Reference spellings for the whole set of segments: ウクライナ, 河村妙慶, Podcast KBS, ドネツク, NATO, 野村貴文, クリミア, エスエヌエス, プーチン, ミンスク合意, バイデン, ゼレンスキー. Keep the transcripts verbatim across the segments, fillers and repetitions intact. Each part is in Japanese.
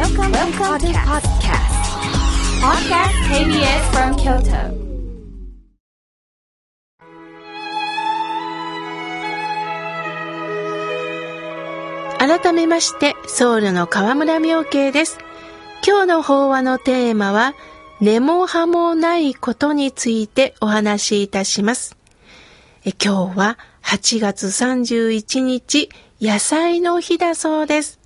Welcome to the podcast. Podcast ケービーエス from Kyoto. 改めまして、僧侶の河村妙慶です。今日の法話のテーマは、根も葉もないことについてお話しいたします。え今日ははちがつさんじゅういちにち、野菜の日だそうです。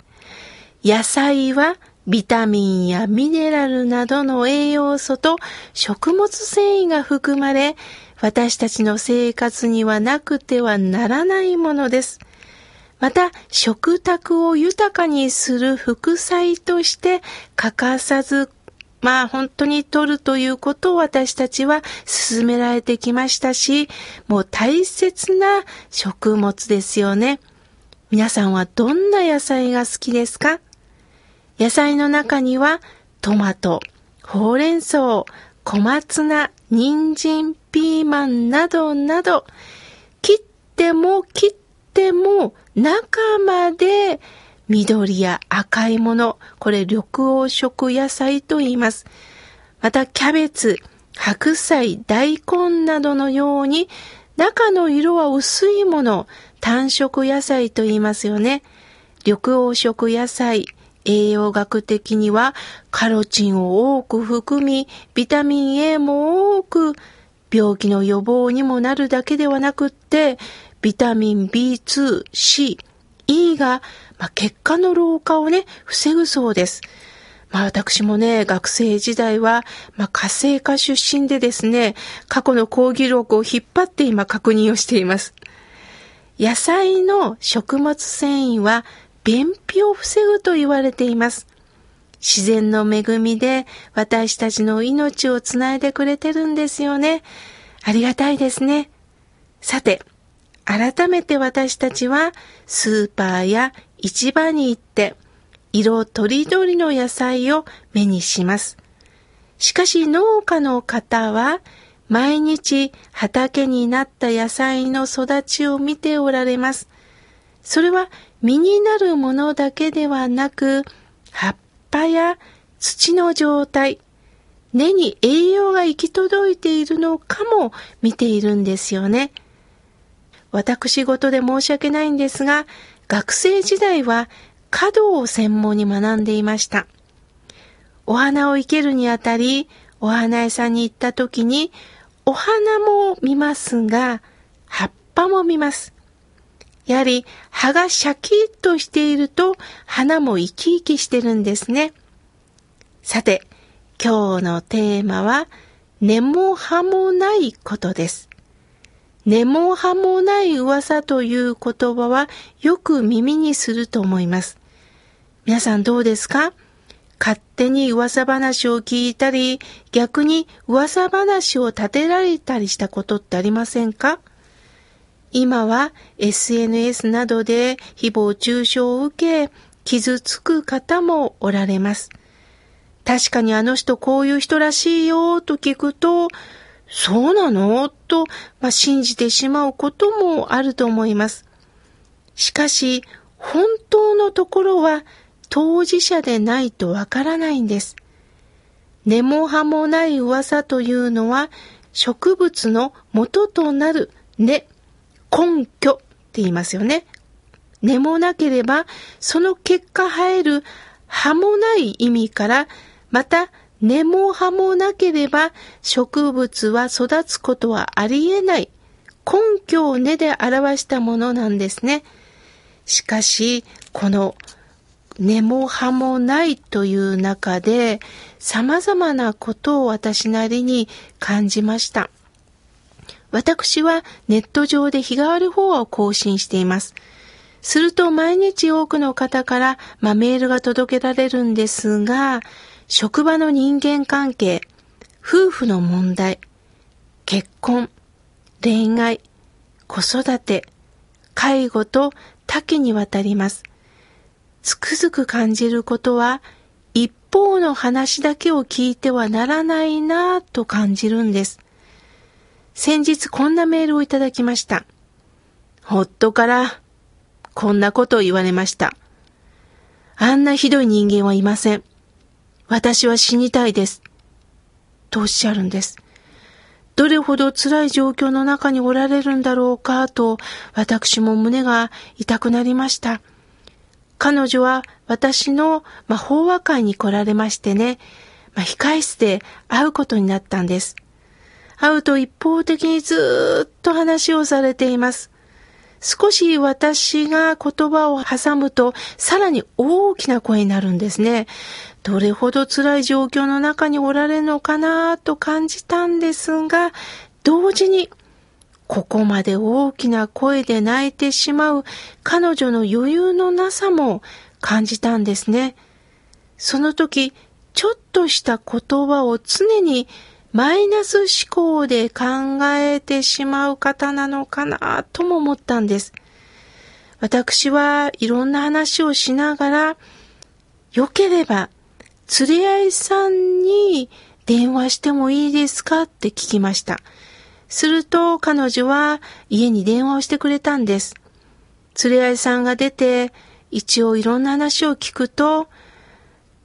野菜はビタミンやミネラルなどの栄養素と食物繊維が含まれ、私たちの生活にはなくてはならないものです。また、食卓を豊かにする副菜として欠かさず、まあ本当に取るということを私たちは勧められてきましたし、もう大切な食物ですよね。皆さんはどんな野菜が好きですか？野菜の中にはトマト、ほうれん草、小松菜、人参、ピーマンなどなど、切っても切っても中まで緑や赤いもの、これ緑黄色野菜と言います。またキャベツ、白菜、大根などのように中の色は薄いもの、単色野菜と言いますよね。緑黄色野菜、栄養学的にはカロチンを多く含み、ビタミン A も多く、病気の予防にもなるだけではなくって、ビタミン ビーツー、C、E が、まあ、血管の老化をね、防ぐそうです。まあ私もね、学生時代は、まあ活性化出身でですね、過去の講義録を引っ張って今確認をしています。野菜の食物繊維は、便秘を防ぐと言われています。自然の恵みで私たちの命をつないでくれてるんですよね。ありがたいですね。さて、改めて私たちはスーパーや市場に行って色とりどりの野菜を目にします。しかし農家の方は毎日畑になった野菜の育ちを見ておられます。それは実になるものだけではなく、葉っぱや土の状態、根に栄養が行き届いているのかも見ているんですよね。私事で申し訳ないんですが、学生時代は華道を専門に学んでいました。お花を生けるにあたり、お花屋さんに行った時に、お花も見ますが、葉っぱも見ます。やはり葉がシャキッとしていると花も生き生きしてるんですね。さて、今日のテーマは根も葉もないことです。根も葉もない噂という言葉はよく耳にすると思います。皆さんどうですか？勝手に噂話を聞いたり、逆に噂話を立てられたりしたことってありませんか？今は エスエヌエス などで誹謗中傷を受け、傷つく方もおられます。確かにあの人こういう人らしいよと聞くと、そうなのと、まあ、信じてしまうこともあると思います。しかし、本当のところは当事者でないとわからないんです。根も葉もない噂というのは、植物の元となる根、根拠って言いますよね。根もなければ、その結果生える葉もない意味から、また根も葉もなければ植物は育つことはありえない。根拠を根で表したものなんですね。しかし、この根も葉もないという中で、様々なことを私なりに感じました。私はネット上で日替わり法話を更新しています。すると毎日多くの方から、まあ、メールが届けられるんですが、職場の人間関係、夫婦の問題、結婚、恋愛、子育て、介護と多岐にわたります。つくづく感じることは、一方の話だけを聞いてはならないなぁと感じるんです。先日こんなメールをいただきました。夫からこんなことを言われました。あんなひどい人間はいません。私は死にたいです。とおっしゃるんです。どれほど辛い状況の中におられるんだろうかと私も胸が痛くなりました。彼女は私の法話会に来られましてね、まあ、控室で会うことになったんです。会うと一方的にずっと話をされています。少し私が言葉を挟むとさらに大きな声になるんですね。どれほど辛い状況の中におられるのかなと感じたんですが、同時にここまで大きな声で泣いてしまう彼女の余裕のなさも感じたんですね。その時、ちょっとした言葉を常にマイナス思考で考えてしまう方なのかなとも思ったんです。私はいろんな話をしながら、よければ連れ合いさんに電話してもいいですかって聞きました。すると彼女は家に電話をしてくれたんです。連れ合いさんが出て、一応いろんな話を聞くと、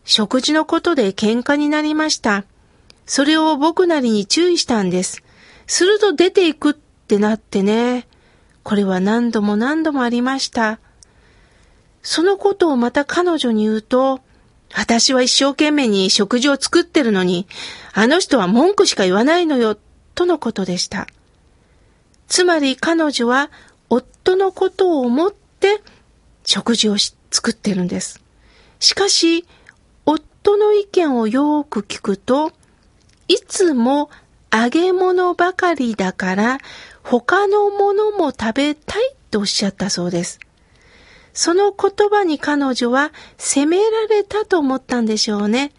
食事のことで喧嘩になりました。それを僕なりに注意したんです。すると出ていくってなってね。これは何度も何度もありました。そのことをまた彼女に言うと、私は一生懸命に食事を作ってるのに、あの人は文句しか言わないのよ、とのことでした。つまり彼女は夫のことを思って食事をし作ってるんです。しかし、夫の意見をよく聞くと、いつも揚げ物ばかりだから他のものも食べたいとおっしゃったそうです。その言葉に彼女は責められたと思ったんでしょうね。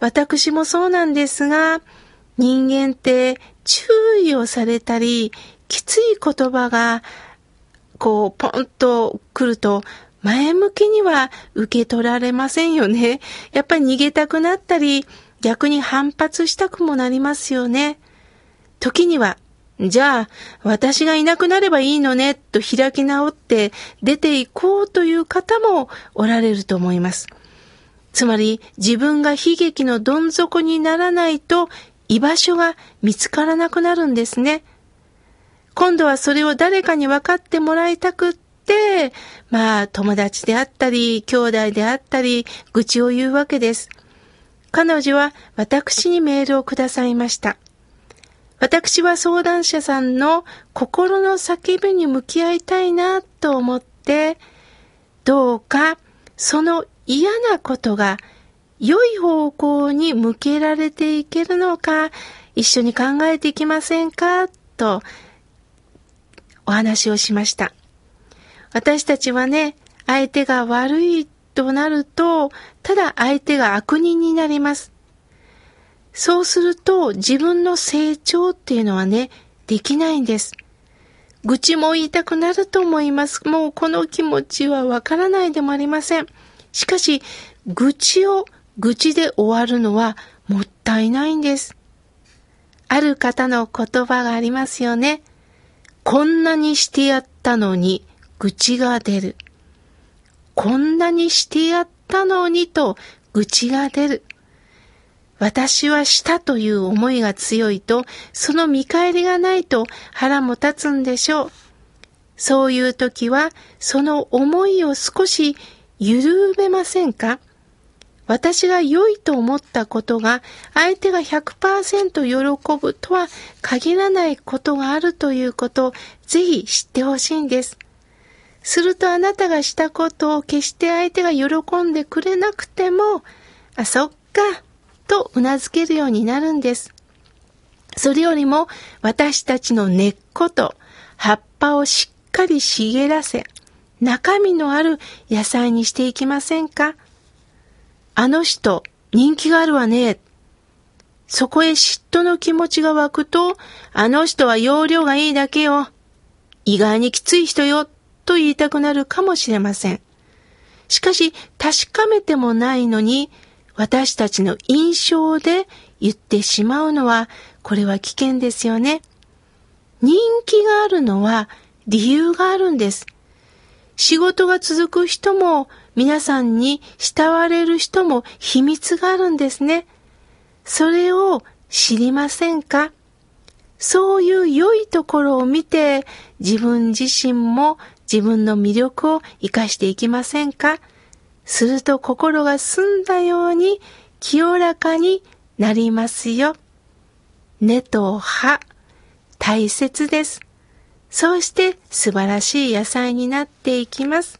私もそうなんですが、人間って注意をされたり、きつい言葉がこうポンと来ると、前向きには受け取られませんよね。やっぱり逃げたくなったり、逆に反発したくもなりますよね。時には、じゃあ私がいなくなればいいのねと開き直って出ていこうという方もおられると思います。つまり自分が悲劇のどん底にならないと居場所が見つからなくなるんですね。今度はそれを誰かに分かってもらいたくって、まあ友達であったり兄弟であったり愚痴を言うわけです。彼女は私にメールをくださいました。私は相談者さんの心の叫びに向き合いたいなと思って、どうかその嫌なことが良い方向に向けられていけるのか、一緒に考えていきませんかとお話をしました。私たちはね、相手が悪いとなると、ただ相手が悪人になります。そうすると自分の成長っていうのはね、できないんです。愚痴も言いたくなると思います。もうこの気持ちはわからないでもありません。しかし、愚痴を愚痴で終わるのはもったいないんです。ある方の言葉がありますよね。こんなにしてやったのに愚痴が出る。こんなにしてやったのにと愚痴が出る。私はしたという思いが強いと、その見返りがないと腹も立つんでしょう。そういう時は、その思いを少し緩めませんか？私が良いと思ったことが、相手が ひゃくパーセント 喜ぶとは限らないことがあるということを、ぜひ知ってほしいんです。するとあなたがしたことを決して相手が喜んでくれなくても、あ、そっか、とうなずけるようになるんです。それよりも私たちの根っこと葉っぱをしっかり茂らせ、中身のある野菜にしていきませんか？あの人、人気があるわね。そこへ嫉妬の気持ちが湧くと、あの人は容量がいいだけよ。意外にきつい人よ。と言いたくなるかもしれません。しかし確かめてもないのに私たちの印象で言ってしまうのは、これは危険ですよね。人気があるのは理由があるんです。仕事が続く人も皆さんに慕われる人も秘密があるんですね。それを知りませんか？そういう良いところを見て、自分自身も自分の魅力を生かしていきませんか？すると心が澄んだように清らかになりますよ。根と葉、大切です。そうして素晴らしい野菜になっていきます。